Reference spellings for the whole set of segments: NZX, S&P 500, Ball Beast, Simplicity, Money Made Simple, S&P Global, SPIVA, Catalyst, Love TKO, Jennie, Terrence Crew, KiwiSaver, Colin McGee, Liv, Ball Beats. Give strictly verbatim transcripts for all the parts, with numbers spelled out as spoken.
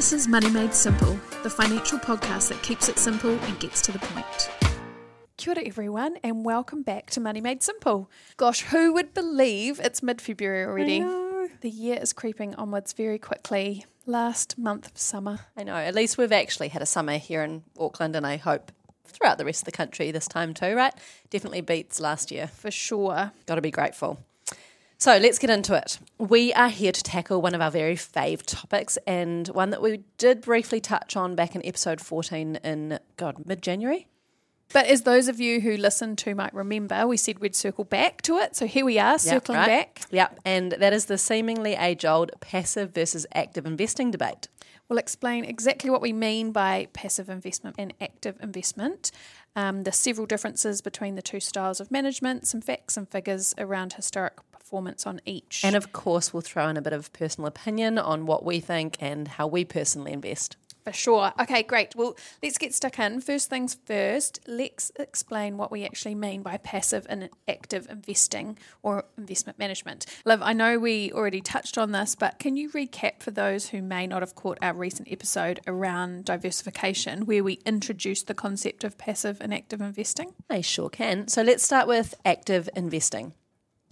This is Money Made Simple, the financial podcast that keeps it simple and gets to the point. Kia ora everyone and welcome back to Money Made Simple. Gosh, who would believe it's mid-February already? I know. The year is creeping onwards very quickly. Last month of summer. I know, at least we've actually had a summer here in Auckland, and I hope throughout the rest of the country this time too, right? Definitely beats last year. For sure. Got to be grateful. So let's get into it. We are here to tackle one of our very fave topics, and one that we did briefly touch on back in episode fourteen in, God, mid-January. But as those of you who listened to might remember, we said we'd circle back to it. So here we are, circling yep, right. back. Yep, and that is the seemingly age-old passive versus active investing debate. We'll explain exactly what we mean by passive investment and active investment, um, the several differences between the two styles of management, some facts and figures around historic performance on each. And of course, we'll throw in a bit of personal opinion on what we think and how we personally invest. For sure. Okay, great. Well, let's get stuck in. First things first, let's explain what we actually mean by passive and active investing or investment management. Liv, I know we already touched on this, but can you recap for those who may not have caught our recent episode around diversification, where we introduced the concept of passive and active investing? I sure can. So let's start with active investing.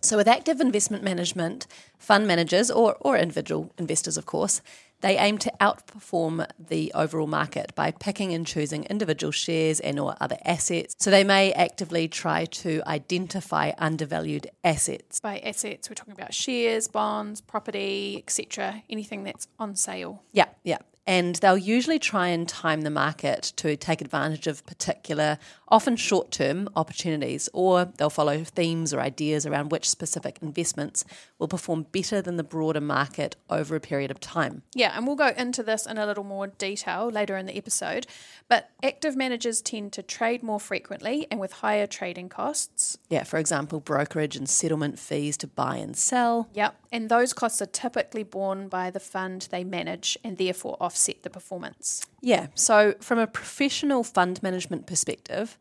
So with active investment management, fund managers or, or individual investors, of course, they aim to outperform the overall market by picking and choosing individual shares and or other assets. So they may actively try to identify undervalued assets. By assets, we're talking about shares, bonds, property, et cetera, anything that's on sale. Yeah, yeah. And they'll usually try and time the market to take advantage of particular, often short-term opportunities, or they'll follow themes or ideas around which specific investments will perform better than the broader market over a period of time. Yeah, and we'll go into this in a little more detail later in the episode, but active managers tend to trade more frequently and with higher trading costs. Yeah, for example, brokerage and settlement fees to buy and sell. Yep, and those costs are typically borne by the fund they manage and therefore offset the performance. Yeah, so from a professional fund management perspective,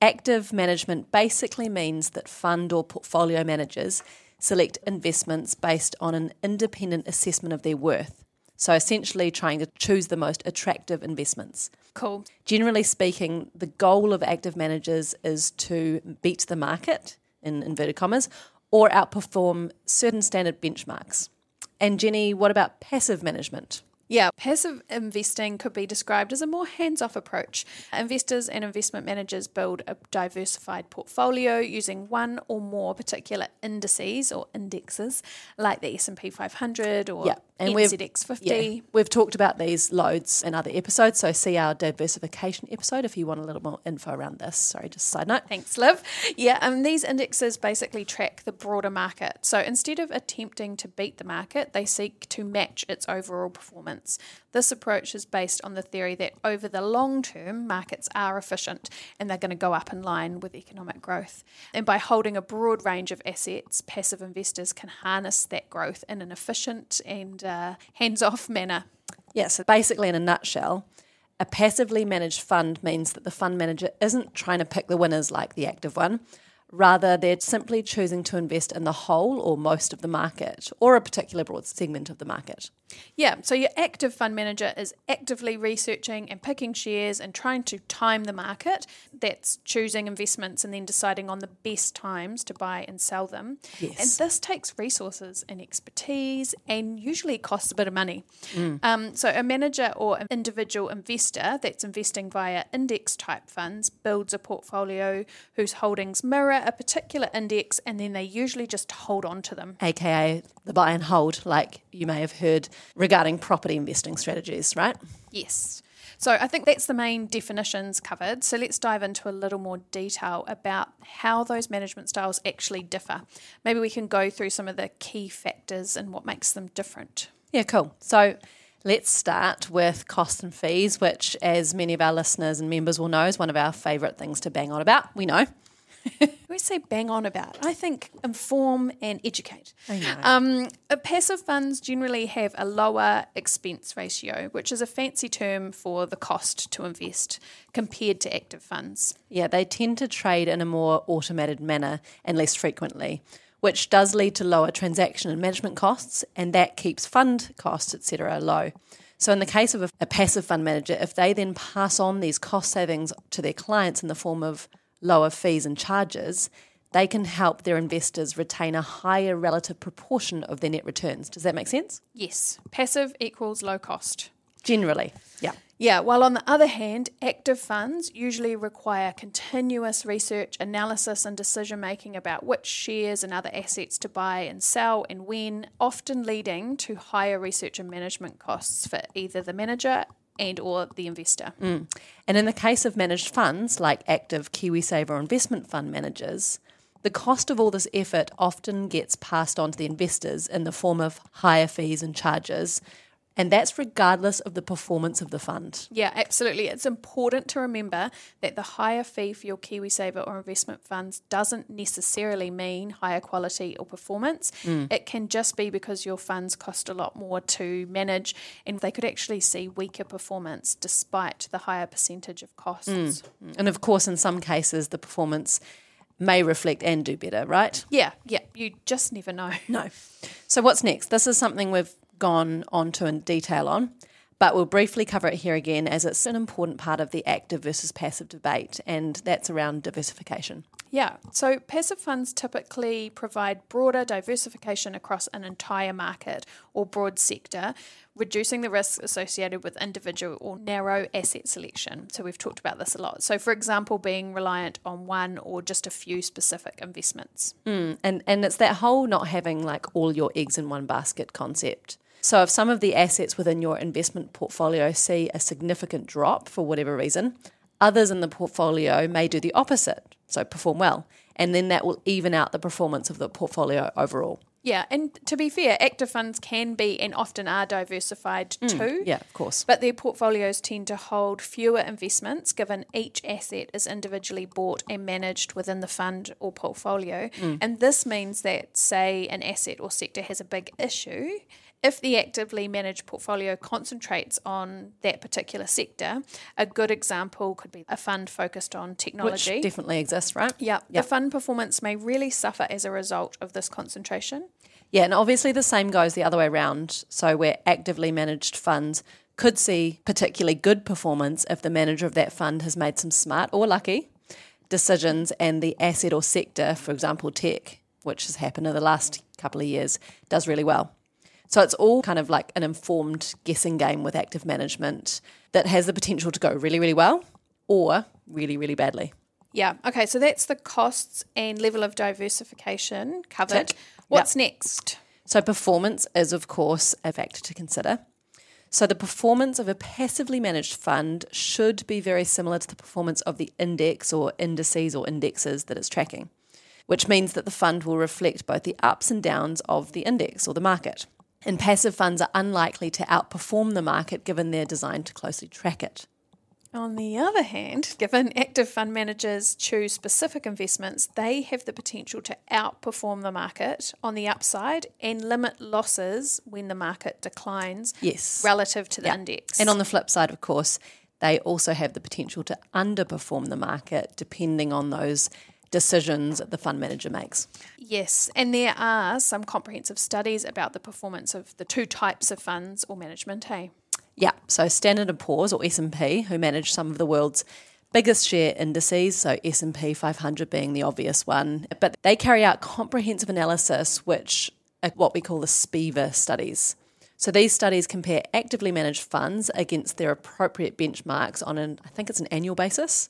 active management basically means that fund or portfolio managers select investments based on an independent assessment of their worth. So essentially trying to choose the most attractive investments. Cool. Generally speaking, the goal of active managers is to beat the market, in inverted commas, or outperform certain standard benchmarks. And Jenny, what about passive management? Yeah, passive investing could be described as a more hands-off approach. Investors and investment managers build a diversified portfolio using one or more particular indices or indexes, like the S and P five hundred or yeah, and N Z X fifty. We've, yeah, we've talked about these loads in other episodes, so see our diversification episode if you want a little more info around this. Sorry, just a side note. Thanks, Liv. Yeah, um, these indexes basically track the broader market. So instead of attempting to beat the market, they seek to match its overall performance. This approach is based on the theory that over the long term, markets are efficient and they're going to go up in line with economic growth. And by holding a broad range of assets, passive investors can harness that growth in an efficient and uh, hands-off manner. Yeah, so basically in a nutshell, a passively managed fund means that the fund manager isn't trying to pick the winners like the active one. Rather, they're simply choosing to invest in the whole or most of the market or a particular broad segment of the market. Yeah, so your active fund manager is actively researching and picking shares and trying to time the market. That's choosing investments and then deciding on the best times to buy and sell them. Yes. And this takes resources and expertise and usually costs a bit of money. Mm. Um, so a manager or an individual investor that's investing via index-type funds builds a portfolio whose holdings mirror a particular index, and then they usually just hold on to them. A K A the buy and hold, like you may have heard regarding property investing strategies, right? Yes. So I think that's the main definitions covered. So let's dive into a little more detail about how those management styles actually differ. Maybe we can go through some of the key factors and what makes them different. Yeah, cool. So let's start with costs and fees, which as many of our listeners and members will know is one of our favourite things to bang on about. We know. We say bang on about. I think inform and educate. I know. Um, passive funds generally have a lower expense ratio, which is a fancy term for the cost to invest compared to active funds. Yeah, they tend to trade in a more automated manner and less frequently, which does lead to lower transaction and management costs, and that keeps fund costs, et cetera, low. So in the case of a, a passive fund manager, if they then pass on these cost savings to their clients in the form of lower fees and charges, they can help their investors retain a higher relative proportion of their net returns. Does that make sense? Yes. Passive equals low cost. Generally, yeah. Yeah, while on the other hand, active funds usually require continuous research, analysis and decision-making about which shares and other assets to buy and sell and when, often leading to higher research and management costs for either the manager and or the investor. Mm. And in the case of managed funds, like active KiwiSaver investment fund managers, the cost of all this effort often gets passed on to the investors in the form of higher fees and charges, and that's regardless of the performance of the fund. Yeah, absolutely. It's important to remember that the higher fee for your KiwiSaver or investment funds doesn't necessarily mean higher quality or performance. Mm. It can just be because your funds cost a lot more to manage and they could actually see weaker performance despite the higher percentage of costs. Mm. And of course, in some cases, the performance may reflect and do better, right? Yeah, yeah. You just never know. No. So what's next? This is something we've gone on to in detail on, but we'll briefly cover it here again as it's an important part of the active versus passive debate, and that's around diversification. Yeah, so passive funds typically provide broader diversification across an entire market or broad sector, reducing the risks associated with individual or narrow asset selection. So we've talked about this a lot. So for example, being reliant on one or just a few specific investments. Mm, and, and it's that whole not having like all your eggs in one basket concept. So if some of the assets within your investment portfolio see a significant drop for whatever reason, others in the portfolio may do the opposite, so perform well, and then that will even out the performance of the portfolio overall. Yeah, and to be fair, active funds can be and often are diversified mm, too. Yeah, of course. But their portfolios tend to hold fewer investments given each asset is individually bought and managed within the fund or portfolio. Mm. And this means that, say, an asset or sector has a big issue. If the actively managed portfolio concentrates on that particular sector, a good example could be a fund focused on technology. Which definitely exists, right? Yeah. Yep. The fund performance may really suffer as a result of this concentration. Yeah, and obviously the same goes the other way around. So where actively managed funds could see particularly good performance if the manager of that fund has made some smart or lucky decisions and the asset or sector, for example tech, which has happened in the last couple of years, does really well. So it's all kind of like an informed guessing game with active management that has the potential to go really, really well or really, really badly. Yeah. Okay, so that's the costs and level of diversification covered. Tick. What's yep. next? So performance is, of course, a factor to consider. So the performance of a passively managed fund should be very similar to the performance of the index or indices or indexes that it's tracking, which means that the fund will reflect both the ups and downs of the index or the market. And passive funds are unlikely to outperform the market given they're designed to closely track it. On the other hand, given active fund managers choose specific investments, they have the potential to outperform the market on the upside and limit losses when the market declines yes. relative to the yep. index. And on the flip side, of course, they also have the potential to underperform the market depending on those decisions that the fund manager makes. Yes, and there are some comprehensive studies about the performance of the two types of funds or management, hey? Yeah, so Standard and Poor's or S and P, who manage some of the world's biggest share indices, so S and P five hundred being the obvious one, but they carry out comprehensive analysis, which are what we call the SPIVA studies. So these studies compare actively managed funds against their appropriate benchmarks on an, I think it's an annual basis.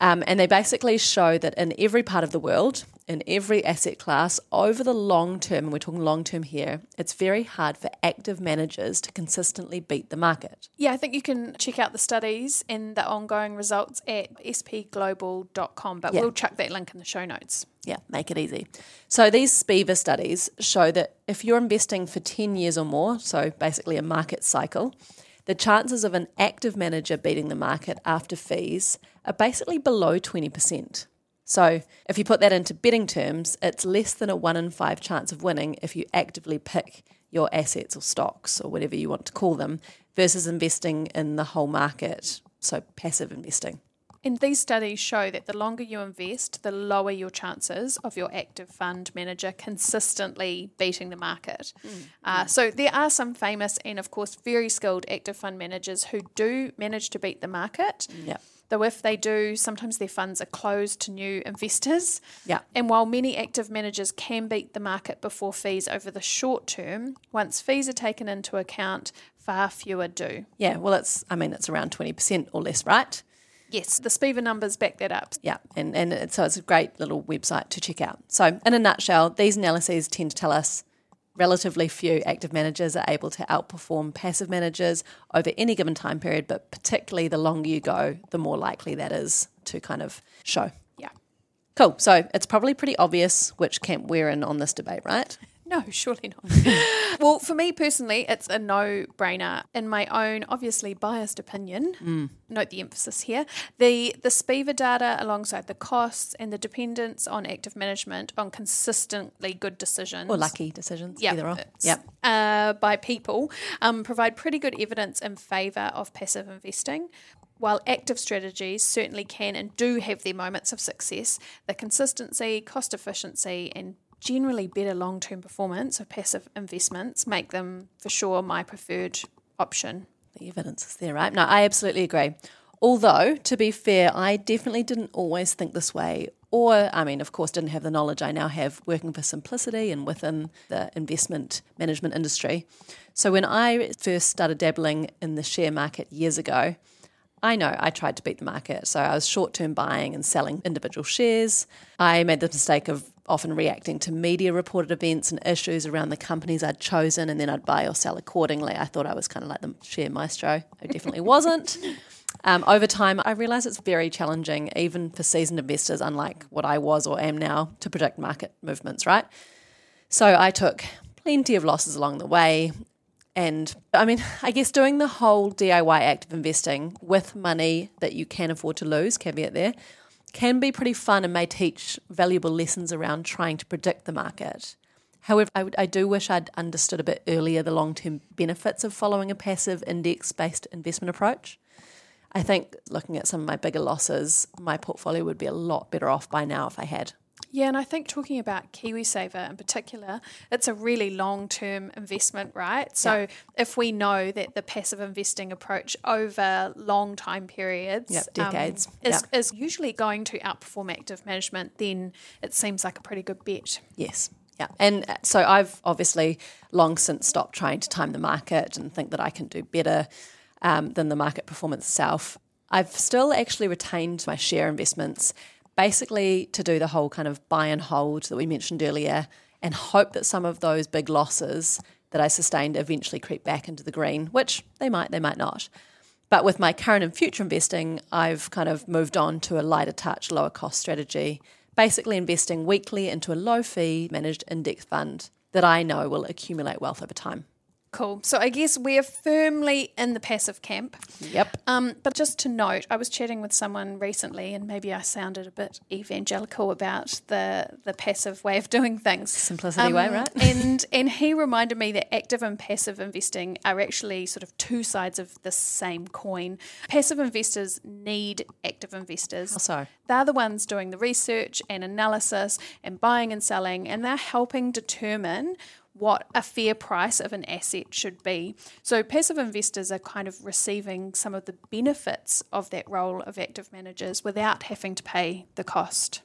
Um, and they basically show that in every part of the world, in every asset class, over the long term, and we're talking long term here, it's very hard for active managers to consistently beat the market. Yeah, I think you can check out the studies and the ongoing results at S P global dot com, but yeah. we'll chuck that link in the show notes. Yeah, make it easy. So these SPIVA studies show that if you're investing for ten years or more, so basically a market cycle, the chances of an active manager beating the market after fees are basically below twenty percent. So if you put that into betting terms, it's less than a one in five chance of winning if you actively pick your assets or stocks or whatever you want to call them versus investing in the whole market, so passive investing. And these studies show that the longer you invest, the lower your chances of your active fund manager consistently beating the market. Mm. Uh, so there are some famous and, of course, very skilled active fund managers who do manage to beat the market. Yeah. Though if they do, sometimes their funds are closed to new investors. Yeah. And while many active managers can beat the market before fees over the short term, once fees are taken into account, far fewer do. Yeah, well, it's I mean, it's around twenty percent or less, right? Yes, the SPIVA numbers back that up. Yeah, and, and so it's a great little website to check out. So in a nutshell, these analyses tend to tell us relatively few active managers are able to outperform passive managers over any given time period, but particularly the longer you go, the more likely that is to kind of show. Yeah. Cool. So it's probably pretty obvious which camp we're in on this debate, right? No, surely not. Well, for me personally, it's a no-brainer. In my own obviously biased opinion, mm. note the emphasis here, the, the SPIVA data alongside the costs and the dependence on active management on consistently good decisions. Or lucky decisions, yep, either or. Yep. Uh, by people, um, provide pretty good evidence in favour of passive investing. While active strategies certainly can and do have their moments of success, the consistency, cost efficiency and generally better long-term performance of passive investments make them for sure my preferred option. The evidence is there, right? No, I absolutely agree. Although, to be fair, I definitely didn't always think this way, or, I mean, of course, didn't have the knowledge I now have working for Simplicity and within the investment management industry. So when I first started dabbling in the share market years ago, I know I tried to beat the market. So I was short-term buying and selling individual shares. I made the mistake of often reacting to media reported events and issues around the companies I'd chosen, and then I'd buy or sell accordingly. I thought I was kind of like the share maestro. I definitely wasn't. Um, over time, I realised it's very challenging, even for seasoned investors, unlike what I was or am now, to predict market movements, right? So I took plenty of losses along the way. And I mean, I guess doing the whole D I Y active investing with money that you can afford to lose, caveat there, can be pretty fun and may teach valuable lessons around trying to predict the market. However, I, would, I do wish I'd understood a bit earlier the long-term benefits of following a passive index-based investment approach. I think looking at some of my bigger losses, my portfolio would be a lot better off by now if I had. Yeah, and I think talking about KiwiSaver in particular, it's a really long-term investment, right? So yep. if we know that the passive investing approach over long time periods, yep, decades, um, is, yep. is usually going to outperform active management, then it seems like a pretty good bet. Yes. Yeah, and so I've obviously long since stopped trying to time the market and think that I can do better um, than the market performance itself. I've still actually retained my share investments basically to do the whole kind of buy and hold that we mentioned earlier and hope that some of those big losses that I sustained eventually creep back into the green, which they might, they might not. But with my current and future investing, I've kind of moved on to a lighter touch, lower cost strategy, basically investing weekly into a low fee managed index fund that I know will accumulate wealth over time. Cool. So I guess we're firmly in the passive camp. Yep. Um, but just to note, I was chatting with someone recently and maybe I sounded a bit evangelical about the the passive way of doing things. Simplicity um, way, right? and and he reminded me that active and passive investing are actually sort of two sides of the same coin. Passive investors need active investors. Oh, sorry. They're the ones doing the research and analysis and buying and selling, and they're helping determine what a fair price of an asset should be. So passive investors are kind of receiving some of the benefits of that role of active managers without having to pay the cost.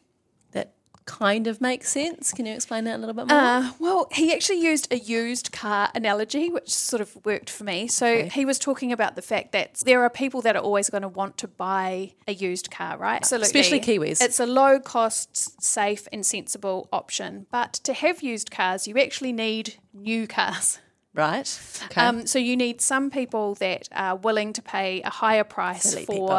That kind of makes sense. Can you explain that a little bit more? Uh, well, he actually used a used car analogy, which sort of worked for me. So okay. he was talking about the fact that there are people that are always going to want to buy a used car, right? Absolutely. Especially Kiwis. It's a low-cost, safe and sensible option. But to have used cars, you actually need new cars. Right. Okay. Um, so you need some people that are willing to pay a higher price Silly for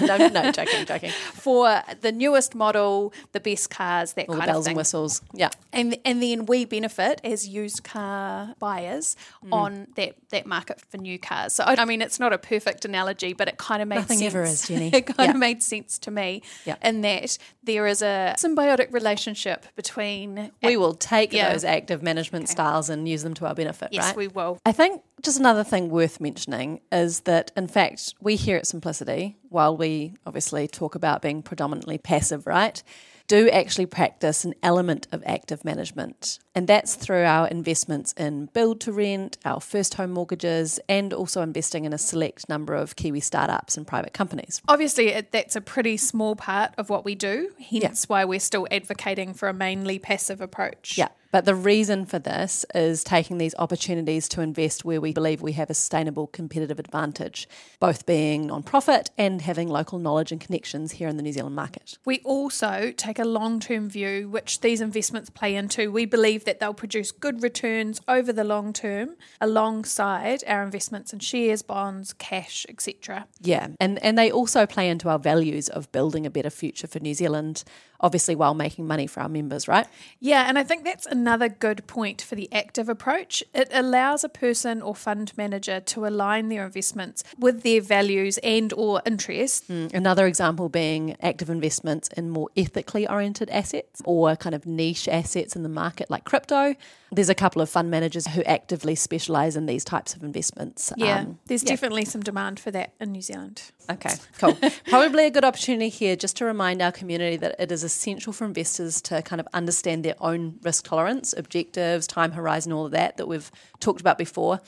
no, no, joking, joking. for the newest model, the best cars, that All kind of thing. All the bells and whistles. Yeah. And and then we benefit as used car buyers mm. on that, that market for new cars. So I mean, it's not a perfect analogy, but it kind of made Nothing sense. Nothing ever is, Jenny. It kind yeah. of made sense to me. Yeah. In that there is a symbiotic relationship between we will take yeah. those active management okay. styles and use them to our benefit, yes. right? we will. I think just another thing worth mentioning is that, in fact, we here at Simplicity, while we obviously talk about being predominantly passive, right, do actually practice an element of active management. And that's through our investments in build to rent, our first home mortgages, and also investing in a select number of Kiwi startups and private companies. Obviously, it, that's a pretty small part of what we do, hence yeah. why we're still advocating for a mainly passive approach. Yeah, but the reason for this is taking these opportunities to invest where we believe we have a sustainable competitive advantage, both being non-profit and having local knowledge and connections here in the New Zealand market. We also take a long-term view, which these investments play into. We believe that they'll produce good returns over the long term alongside our investments in shares, bonds, cash, et cetera. Yeah, and, and they also play into our values of building a better future for New Zealand, obviously while making money for our members, right? Yeah, and I think that's another good point for the active approach. It allows a person or fund manager to align their investments with their values and or interests. Mm, another example being active investments in more ethically oriented assets or kind of niche assets in the market like crypto. There's a couple of fund managers who actively specialise in these types of investments. Yeah, um, there's yeah. definitely some demand for that in New Zealand. Okay, cool. Probably a good opportunity here just to remind our community that it is essential for investors to kind of understand their own risk tolerance, objectives, time horizon, all of that that we've talked about before.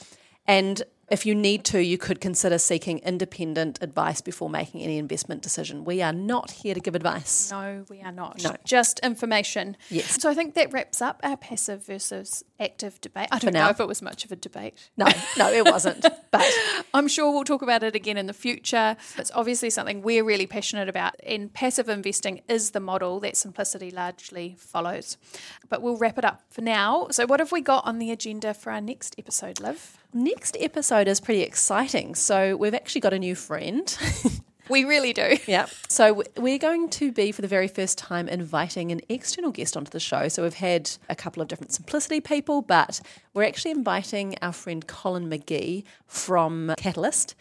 And if you need to, you could consider seeking independent advice before making any investment decision. We are not here to give advice. No, we are not. No. Just information. Yes. So I think that wraps up our passive versus active debate. I don't know if it was much of a debate. No, no, it wasn't. But I'm sure we'll talk about it again in the future. It's obviously something we're really passionate about, and passive investing is the model that Simplicity largely follows. But we'll wrap it up for now. So what have we got on the agenda for our next episode, Liv? Next episode is pretty exciting. So we've actually got a new friend. We really do. Yeah. So we're going to be, for the very first time, inviting an external guest onto the show. So we've had a couple of different Simplicity people, but we're actually inviting our friend Colin McGee from Catalyst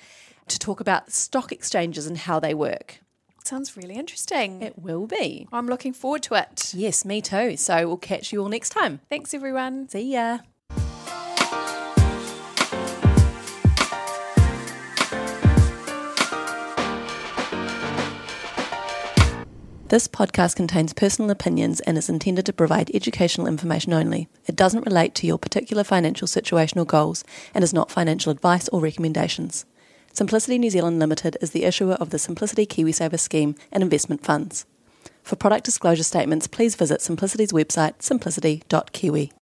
to talk about stock exchanges and how they work. Sounds really interesting. It will be. I'm looking forward to it. Yes, me too. So we'll catch you all next time. Thanks, everyone. See ya. This podcast contains personal opinions and is intended to provide educational information only. It doesn't relate to your particular financial situation or goals and is not financial advice or recommendations. Simplicity New Zealand Limited is the issuer of the Simplicity KiwiSaver scheme and investment funds. For product disclosure statements, please visit Simplicity's website, simplicity dot kiwi.